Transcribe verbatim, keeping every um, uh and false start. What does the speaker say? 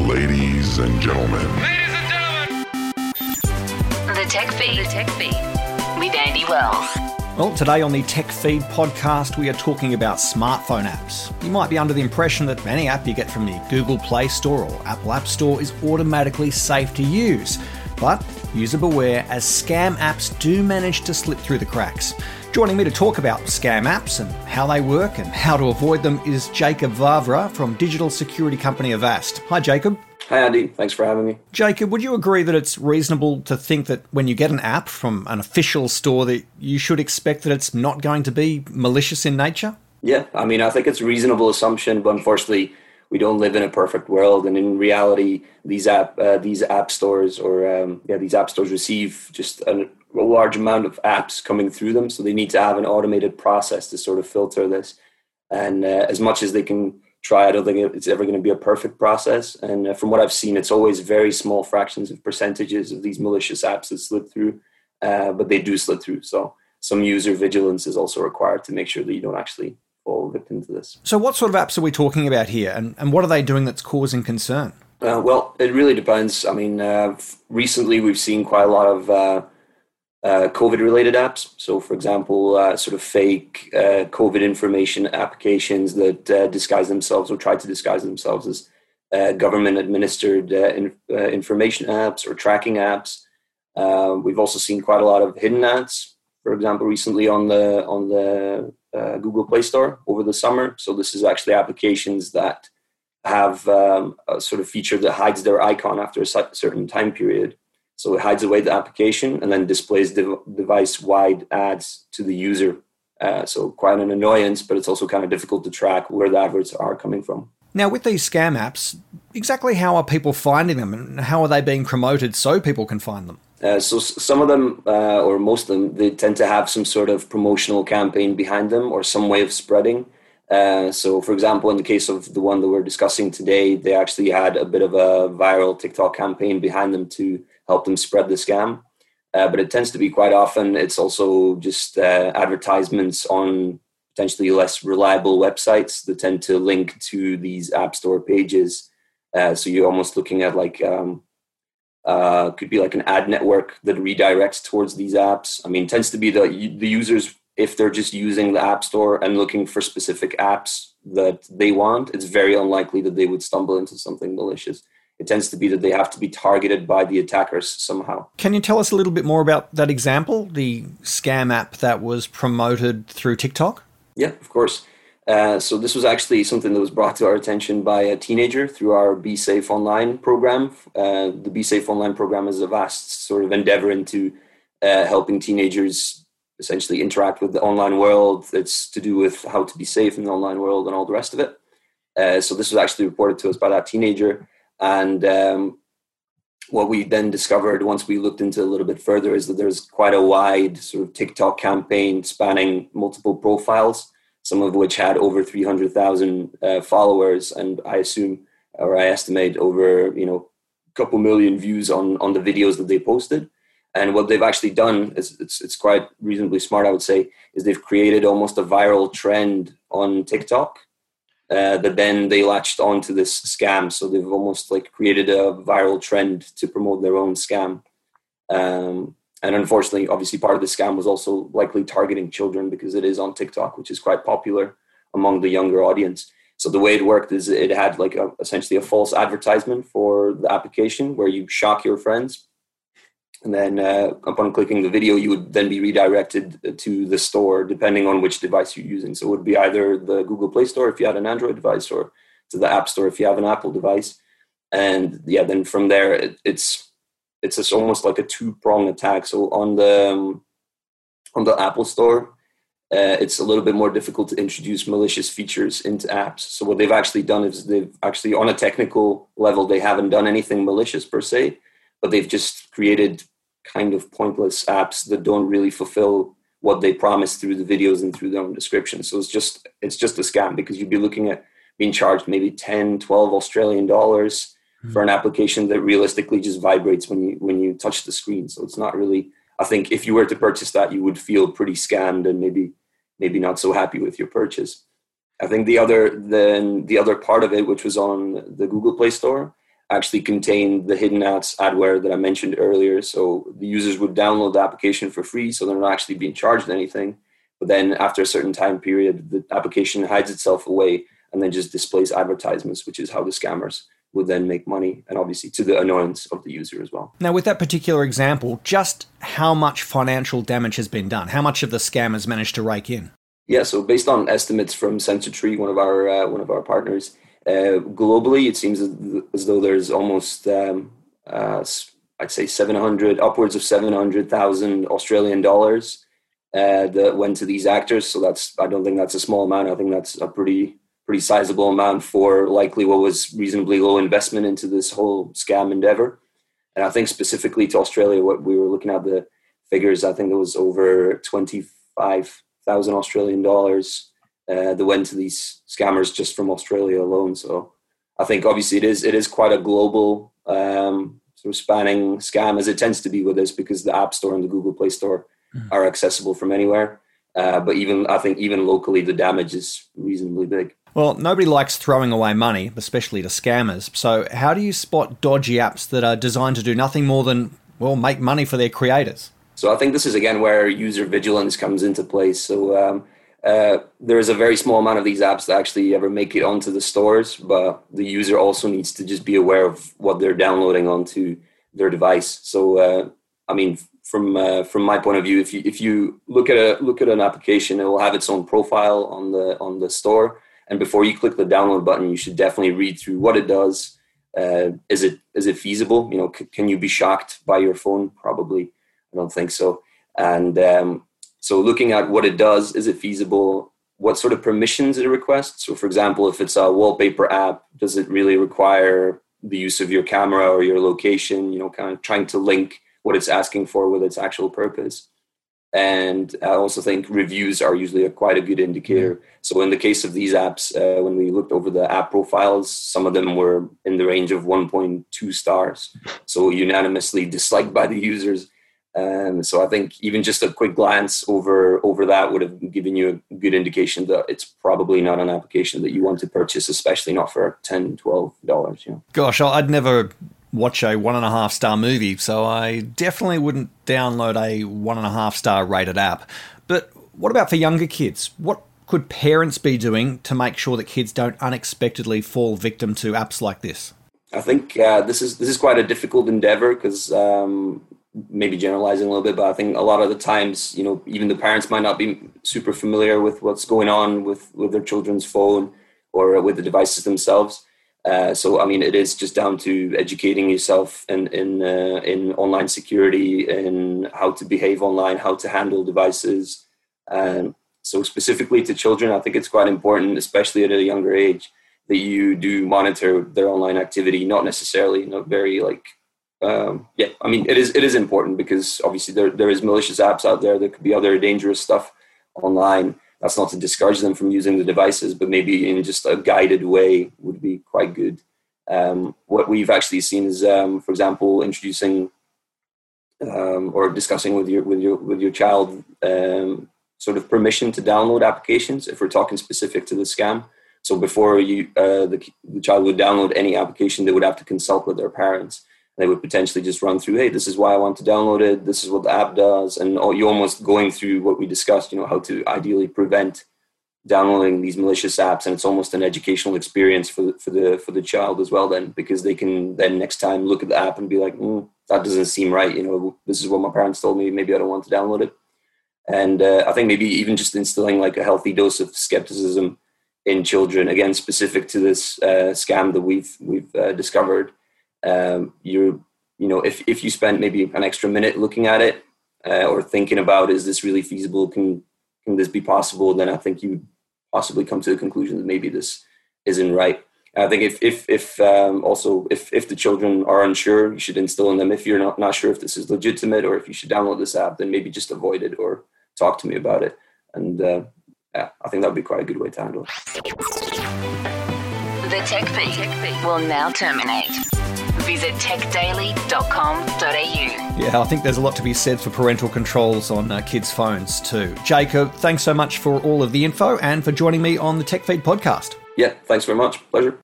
Ladies and gentlemen. Ladies and gentlemen. The Tech Feed. The Tech Feed with Andy Wells. Well, today on the Tech Feed podcast, we are talking about smartphone apps. You might be under the impression that any app you get from the Google Play Store or Apple App Store is automatically safe to use. But user beware, as scam apps do manage to slip through the cracks. Joining me to talk about scam apps and how they work and how to avoid them is Jacob Vavra from digital security company Avast. Hi, Jacob. Hi, Andy. Thanks for having me. Jacob, would you agree that it's reasonable to think that when you get an app from an official store that you should expect that it's not going to be malicious in nature? Yeah, I mean, I think it's a reasonable assumption, but unfortunately, we don't live in a perfect world, and in reality, these app uh, these app stores or um, yeah these app stores receive just a, a large amount of apps coming through them, so they need to have an automated process to sort of filter this. And uh, as much as they can try, I don't think it's ever going to be a perfect process. And uh, from what I've seen, it's always very small fractions of percentages of these malicious apps that slip through, uh, but they do slip through. So some user vigilance is also required to make sure that you don't actually fall victim to this. So what sort of apps are we talking about here, and, and what are they doing that's causing concern? Uh, well, it really depends. I mean, uh, f- recently we've seen quite a lot of uh, uh, COVID-related apps. So, for example, uh, sort of fake uh, COVID information applications that uh, disguise themselves or try to disguise themselves as uh, government-administered uh, in- uh, information apps or tracking apps. Uh, we've also seen quite a lot of hidden ads, for example, recently on the on the uh, Google Play Store over the summer. So this is actually applications that have um, a sort of feature that hides their icon after a certain time period. So it hides away the application and then displays dev- device-wide ads to the user. Uh, so quite an annoyance, but it's also kind of difficult to track where the adverts are coming from. Now, with these scam apps, exactly how are people finding them, and how are they being promoted so people can find them? Uh, so some of them, uh, or most of them, they tend to have some sort of promotional campaign behind them or some way of spreading. Uh, so, for example, in the case of the one that we're discussing today, they actually had a bit of a viral TikTok campaign behind them to help them spread the scam. Uh, but it tends to be quite often, it's also just uh, advertisements on potentially less reliable websites that tend to link to these app store pages. Uh, so you're almost looking at like, um, uh, could be like an ad network that redirects towards these apps. I mean, it tends to be the the users, if they're just using the app store and looking for specific apps that they want, it's very unlikely that they would stumble into something malicious. It tends to be that they have to be targeted by the attackers somehow. Can you tell us a little bit more about that example, the scam app that was promoted through TikTok? Yeah, of course. Uh, so this was actually something that was brought to our attention by a teenager through our Be Safe Online program. Uh, the Be Safe Online program is a vast sort of endeavor into uh, helping teenagers essentially interact with the online world. It's to do with how to be safe in the online world and all the rest of it. Uh, so this was actually reported to us by that teenager. And um, what we then discovered once we looked into it a little bit further is that there's quite a wide sort of TikTok campaign spanning multiple profiles, some of which had over three hundred thousand uh, followers, and I assume, or I estimate, over, you know, a couple million views on, on the videos that they posted. And what they've actually done is it's, it's quite reasonably smart, I would say, is they've created almost a viral trend on TikTok uh, that then they latched onto this scam. So they've almost like created a viral trend to promote their own scam. Um, And unfortunately, obviously, part of the scam was also likely targeting children because it is on TikTok, which is quite popular among the younger audience. So the way it worked is it had like a, essentially a false advertisement for the application where you shock your friends. And then uh, upon clicking the video, you would then be redirected to the store depending on which device you're using. So it would be either the Google Play Store if you had an Android device, or to the App Store if you have an Apple device. And yeah, then from there, it, it's... It's just almost like a two-pronged attack. So on the um, on the Apple Store, uh, it's a little bit more difficult to introduce malicious features into apps. So what they've actually done is they've actually, on a technical level, they haven't done anything malicious per se, but they've just created kind of pointless apps that don't really fulfill what they promised through the videos and through their own descriptions. So it's just it's just a scam, because you'd be looking at being charged maybe ten, twelve Australian dollars for an application that realistically just vibrates when you when you touch the screen. So it's not really, I think if you were to purchase that, you would feel pretty scammed and maybe maybe not so happy with your purchase. I think the other then the other part of it, which was on the Google Play Store, actually contain the hidden ads adware that I mentioned earlier. So the users would download the application for free, so they're not actually being charged anything. But then after a certain time period, the application hides itself away and then just displays advertisements, which is how the scammers would then make money, and obviously to the annoyance of the user as well. Now, with that particular example, just how much financial damage has been done? How much of the scammers managed to rake in? Yeah, so based on estimates from SensorTree, one of our uh, one of our partners, uh, globally, it seems as though there's almost, um, uh, I'd say, seven hundred, upwards of seven hundred thousand Australian dollars uh, that went to these actors. So that's, I don't think that's a small amount. I think that's a pretty pretty sizable amount for likely what was reasonably low investment into this whole scam endeavor. And I think specifically to Australia, what we were looking at the figures, I think there was over twenty-five thousand Australian dollars uh, that went to these scammers just from Australia alone. So I think obviously it is it is quite a global um, sort of spanning scam, as it tends to be with this, because the App Store and the Google Play Store mm-hmm. are accessible from anywhere. Uh, but even I think even locally, the damage is reasonably big. Well, nobody likes throwing away money, especially to scammers. So how do you spot dodgy apps that are designed to do nothing more than, well, make money for their creators? So I think this is, again, where user vigilance comes into play. So um, uh, there is a very small amount of these apps that actually ever make it onto the stores, but the user also needs to just be aware of what they're downloading onto their device. So, uh, I mean, from uh, from my point of view, if you if you look at a look at an application, it will have its own profile on the on the store. And before you click the download button, you should definitely read through what it does. Uh, is it is it feasible? You know, c- can you be shocked by your phone? Probably, I don't think so. And um, so, looking at what it does, is it feasible? What sort of permissions it requests? So, for example, if it's a wallpaper app, does it really require the use of your camera or your location? You know, kind of trying to link what it's asking for with its actual purpose. And I also think reviews are usually a quite a good indicator. So in the case of these apps, uh, when we looked over the app profiles, some of them were in the range of one point two stars, so unanimously disliked by the users. Um, so I think even just a quick glance over, over that would have given you a good indication that it's probably not an application that you want to purchase, especially not for ten dollars, twelve dollars. You know? Gosh, I'd never watch a one and a half star movie, so I definitely wouldn't download a one and a half star rated app. But what about for younger kids? What could parents be doing to make sure that kids don't unexpectedly fall victim to apps like this? I think uh, this is this is quite a difficult endeavor because um, maybe generalizing a little bit, but I think a lot of the times, you know, even the parents might not be super familiar with what's going on with, with their children's phone or with the devices themselves. Uh, so, I mean, it is just down to educating yourself in in, uh, in online security, in how to behave online, how to handle devices. Um, so specifically to children, I think it's quite important, especially at a younger age, that you do monitor their online activity, not necessarily, not very like, um, yeah, I mean, it is it is important because obviously there there is malicious apps out there. There could be other dangerous stuff online. That's not to discourage them from using the devices, but maybe in just a guided way would be quite good. Um, what we've actually seen is, um, for example, introducing um, or discussing with your with your with your child um, sort of permission to download applications. If we're talking specific to the scam, so before you uh, the, the child would download any application, they would have to consult with their parents. They would potentially just run through, hey, this is why I want to download it. This is what the app does. And you almost going through what we discussed, you know, how to ideally prevent downloading these malicious apps. And it's almost an educational experience for the, for the, for the child as well then, because they can then next time look at the app and be like, mm, that doesn't seem right. You know, this is what my parents told me. Maybe I don't want to download it. And uh, I think maybe even just instilling like a healthy dose of skepticism in children, again, specific to this uh, scam that we've, we've uh, discovered. Um, you you know, if, if you spent maybe an extra minute looking at it uh, or thinking about, is this really feasible? Can can this be possible? Then I think you possibly come to the conclusion that maybe this isn't right. And I think if if if um, also if if the children are unsure, you should instill in them, if you're not, not sure if this is legitimate or if you should download this app, then maybe just avoid it or talk to me about it. And uh, yeah, I think that would be quite a good way to handle it. The Tech Beat will now terminate. Visit tech daily dot com dot a u. Yeah, I think there's a lot to be said for parental controls on uh, kids' phones too. Jacob, thanks so much for all of the info and for joining me on the Tech Feed podcast. Yeah, thanks very much. Pleasure.